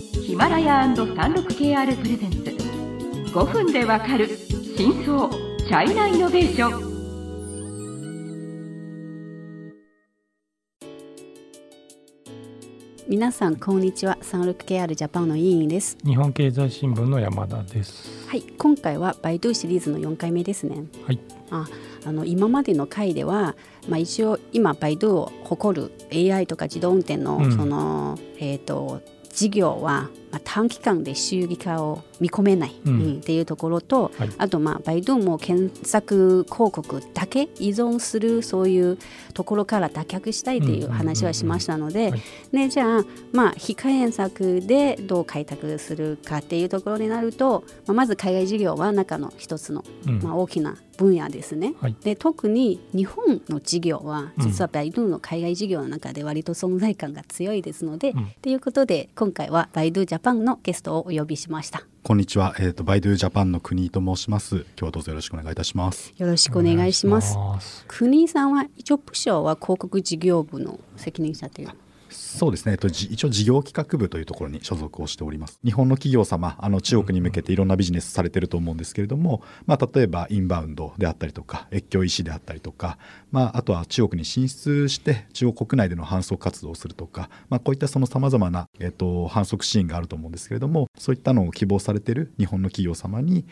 ヒマラヤ&山麓 KR プレゼンツ5分でわかる真相チャイナイノベーション。皆さんこんにちは、山麓 KR ジャパンの委員です。日本経済新聞の山田です。はい、今回はバイドゥシリーズの4回目ですね。はい、今までの回では、一応今バイドゥを誇る AI とか自動運転のその、事業は短期間で収益化を見込めない、っていうところと、はい、あとバイドゥも検索広告だけ依存するそういうところから脱却したいという話はしましたので、じゃあ、非開演策でどう開拓するかっていうところになると、まず海外事業は中の一つの、大きな分野ですね。で、特に日本の事業は実はバイドゥの海外事業の中で割と存在感が強いですので、ということで今回はバイドゥジャパンのゲストをお呼びしました。こんにちは、バイドゥジャパンの国と申します。今日はどうぞよろしくお願いいたします。よろしくお願いします。国さんは一応部署は広告事業部の責任者という。そうですね、一応事業企画部というところに所属をしております。日本の企業様、中国に向けていろんなビジネスされていると思うんですけれども、例えばインバウンドであったりとか越境医師であったりとか、あとは中国に進出して中国国内での販促活動をするとか、こういったその様々な、販促シーンがあると思うんですけれども、そういったのを希望されている日本の企業様に、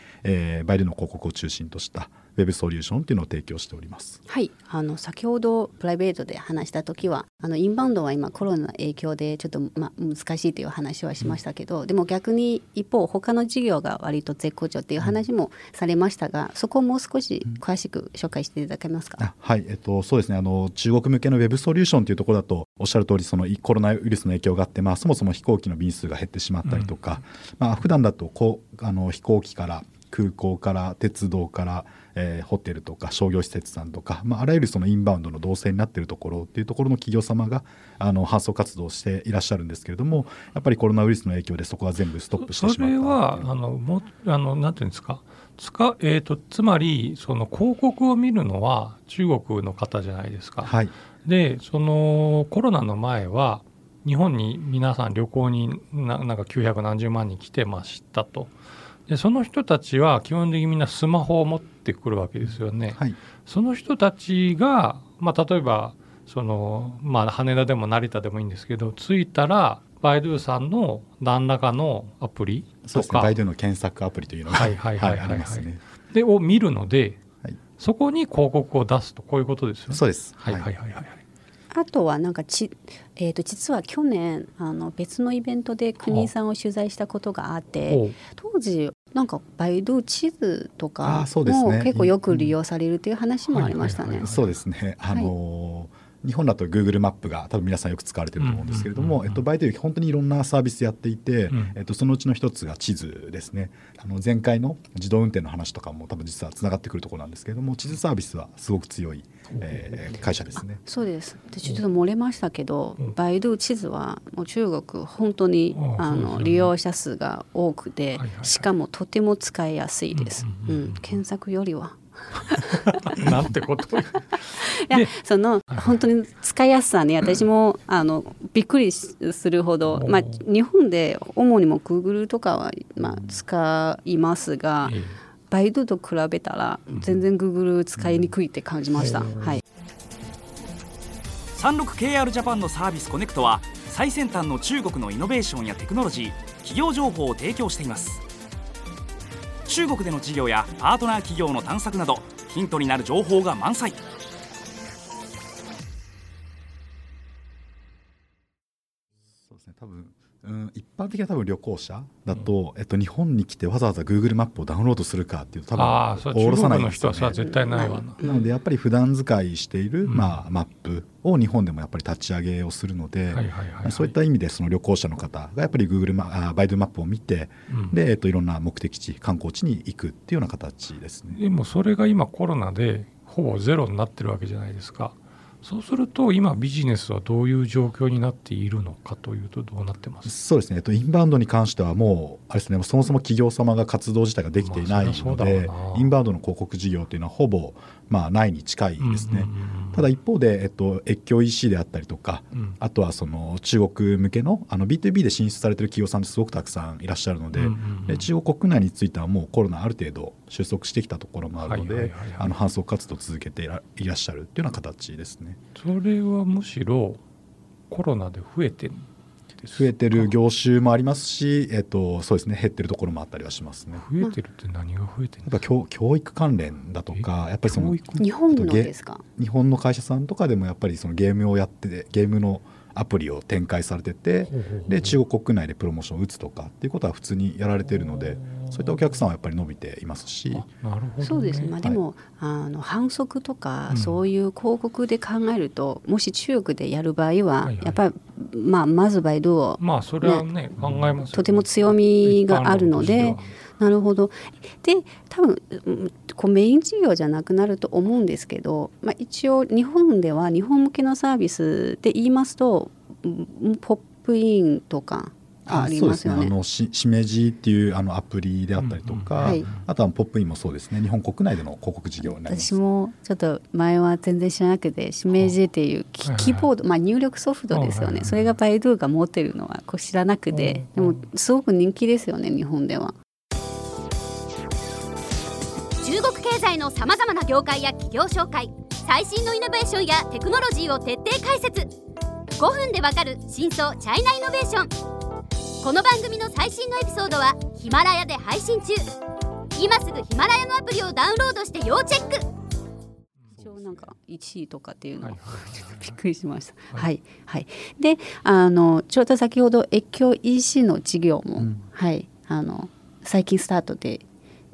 バイドゥの広告を中心としたウェブソリューションというのを提供しております。はい、先ほどプライベートで話した時はインバウンドは今コロナの影響でちょっと、難しいという話はしましたけど、でも逆に一方他の事業が割と絶好調という話もされましたが、そこをもう少し詳しく紹介していただけますか。はい、そうですね、中国向けのウェブソリューションというところだとおっしゃる通り、そのコロナウイルスの影響があって、そもそも飛行機の便数が減ってしまったりとか、普段だと飛行機から空港から鉄道から、ホテルとか商業施設さんとか、あらゆるそのインバウンドの動線になっているところっていうところの企業様が販促活動をしていらっしゃるんですけれども、やっぱりコロナウイルスの影響でそこは全部ストップしてしまった。それはなんていうんですか、つまりその広告を見るのは中国の方じゃないですか。はい、でそのコロナの前は日本に皆さん旅行になんか900何十万人来てましたと。でその人たちは基本的にみんなスマホを持ってくるわけですよね。はい、その人たちが、例えばその、羽田でも成田でもいいんですけど、着いたらバイドゥさんの何らかのアプリとか、そうですね、バイドゥの検索アプリというのがありますね。でを見るので、そこに広告を出すと、こういうことですよね。そうです。あとはなんか実は去年別のイベントで国さんを取材したことがあって、当時なんかバイドゥ地図とかも結構よく利用されるという話もありましたね。そうですね、日本だと Google マップが多分皆さんよく使われていると思うんですけれども、バイドゥ本当にいろんなサービスやっていて、そのうちの一つが地図ですね。前回の自動運転の話とかも多分実はつながってくるところなんですけれども、地図サービスはすごく強い、会社ですね。そうです。でちょっと漏れましたけど、バイドゥ地図はもう中国本当に利用者数が多くて、しかもとても使いやすいです。検索よりはなんてこといやその本当に使いやすさね、私もびっくりするほど、日本で主にも Google とかは使いますが、バイドゥと比べたら全然 Google 使いにくいって感じました。はい、36KR ジャパンのサービスコネクトは最先端の中国のイノベーションやテクノロジー、企業情報を提供しています。中国での事業やパートナー企業の探索などヒントになる情報が満載。そうですね、多分一般的な旅行者だと、日本に来てわざわざ Google マップをダウンロードするかっていうと多分おろさないんですよね。中国の人は絶対ないわな。なのでやっぱり普段使いしている、マップを日本でもやっぱり立ち上げをするので、そういった意味でその旅行者の方がやっぱり Google バイドゥマップを見て、でいろんな目的地、観光地に行くっていうような形ですね。でもそれが今コロナでほぼゼロになってるわけじゃないですか。そうすると今ビジネスはどういう状況になっているのかというと、どうなってます？そうですね、インバウンドに関してはもうあれですね、そもそも企業様が活動自体ができていないので、インバウンドの広告事業というのはほぼないに近いですね。ただ一方で、越境 EC であったりとか、うん、あとはその中国向け の, B2B で進出されている企業さんってすごくたくさんいらっしゃるの で,、うんうんうん、で中国国内についてはもうコロナある程度収束してきたところもあるので、はいはいはいはい、販促活動を続けていらっしゃるというような形ですね。それはむしろコロナで増えてる業種もありますし、そうですね、減ってるところもあったりはしますね。増えてるって何が増えてるんですか？やっぱ教育関連だとか、やっぱりその日本のですか？日本の会社さんとかでもやっぱりそのゲームをやってゲームのアプリを展開されてて、で中国国内でプロモーションを打つとかっていうことは普通にやられているので、そういったお客さんはやっぱり伸びていますし。なるほど、ね、そうですね、まあ、でも、はい、販促とかそういう広告で考えると、うん、もし中国でやる場合はやっぱり、はいはい、まずバイドを、ね、まあそれはね、考えますよね、とても強みがあるので。なるほど。で多分メイン事業じゃなくなると思うんですけど、まあ、一応日本では日本向けのサービスで言いますとポップインとかありますよね。そうですね、しめじっていうアプリであったりとか、うんうんはい、あとはポップインもそうですね、日本国内での広告事業になります。私もちょっと前は全然知らなくて、しめじっていうキーボード、まあ、入力ソフトですよね、はいはい、それがバイドゥが持ってるのはこう知らなくて、でもすごく人気ですよね、日本では。中国経済のさまざまな業界や企業紹介、最新のイノベーションやテクノロジーを徹底解説。5分でわかる真相チャイナイノベーション。この番組の最新のエピソードはヒマラヤで配信中。今すぐヒマラヤのアプリをダウンロードして要チェック。なんか1位とかっていうのはちょっとびっくりしました。はいはい。で、ちょうど先ほど越境 EC の事業も、うん、はい最近スタートで。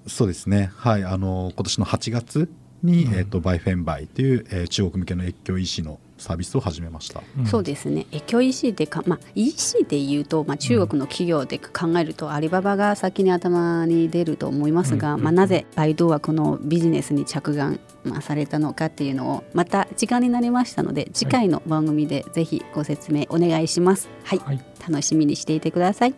そうですね、はい、今年の8月に、うんバイフェンバイという、中国向けの越境 EC のサービスを始めました、うん、そうですね、越境 EC でEC でいうと、まあ、中国の企業で考えると、うん、アリババが先に頭に出ると思いますが、うんまあ、なぜバイドゥはこのビジネスに着眼、まあ、されたのかっていうのをまた時間になりましたので、次回の番組でぜひご説明お願いします。はい、はい、楽しみにしていてください。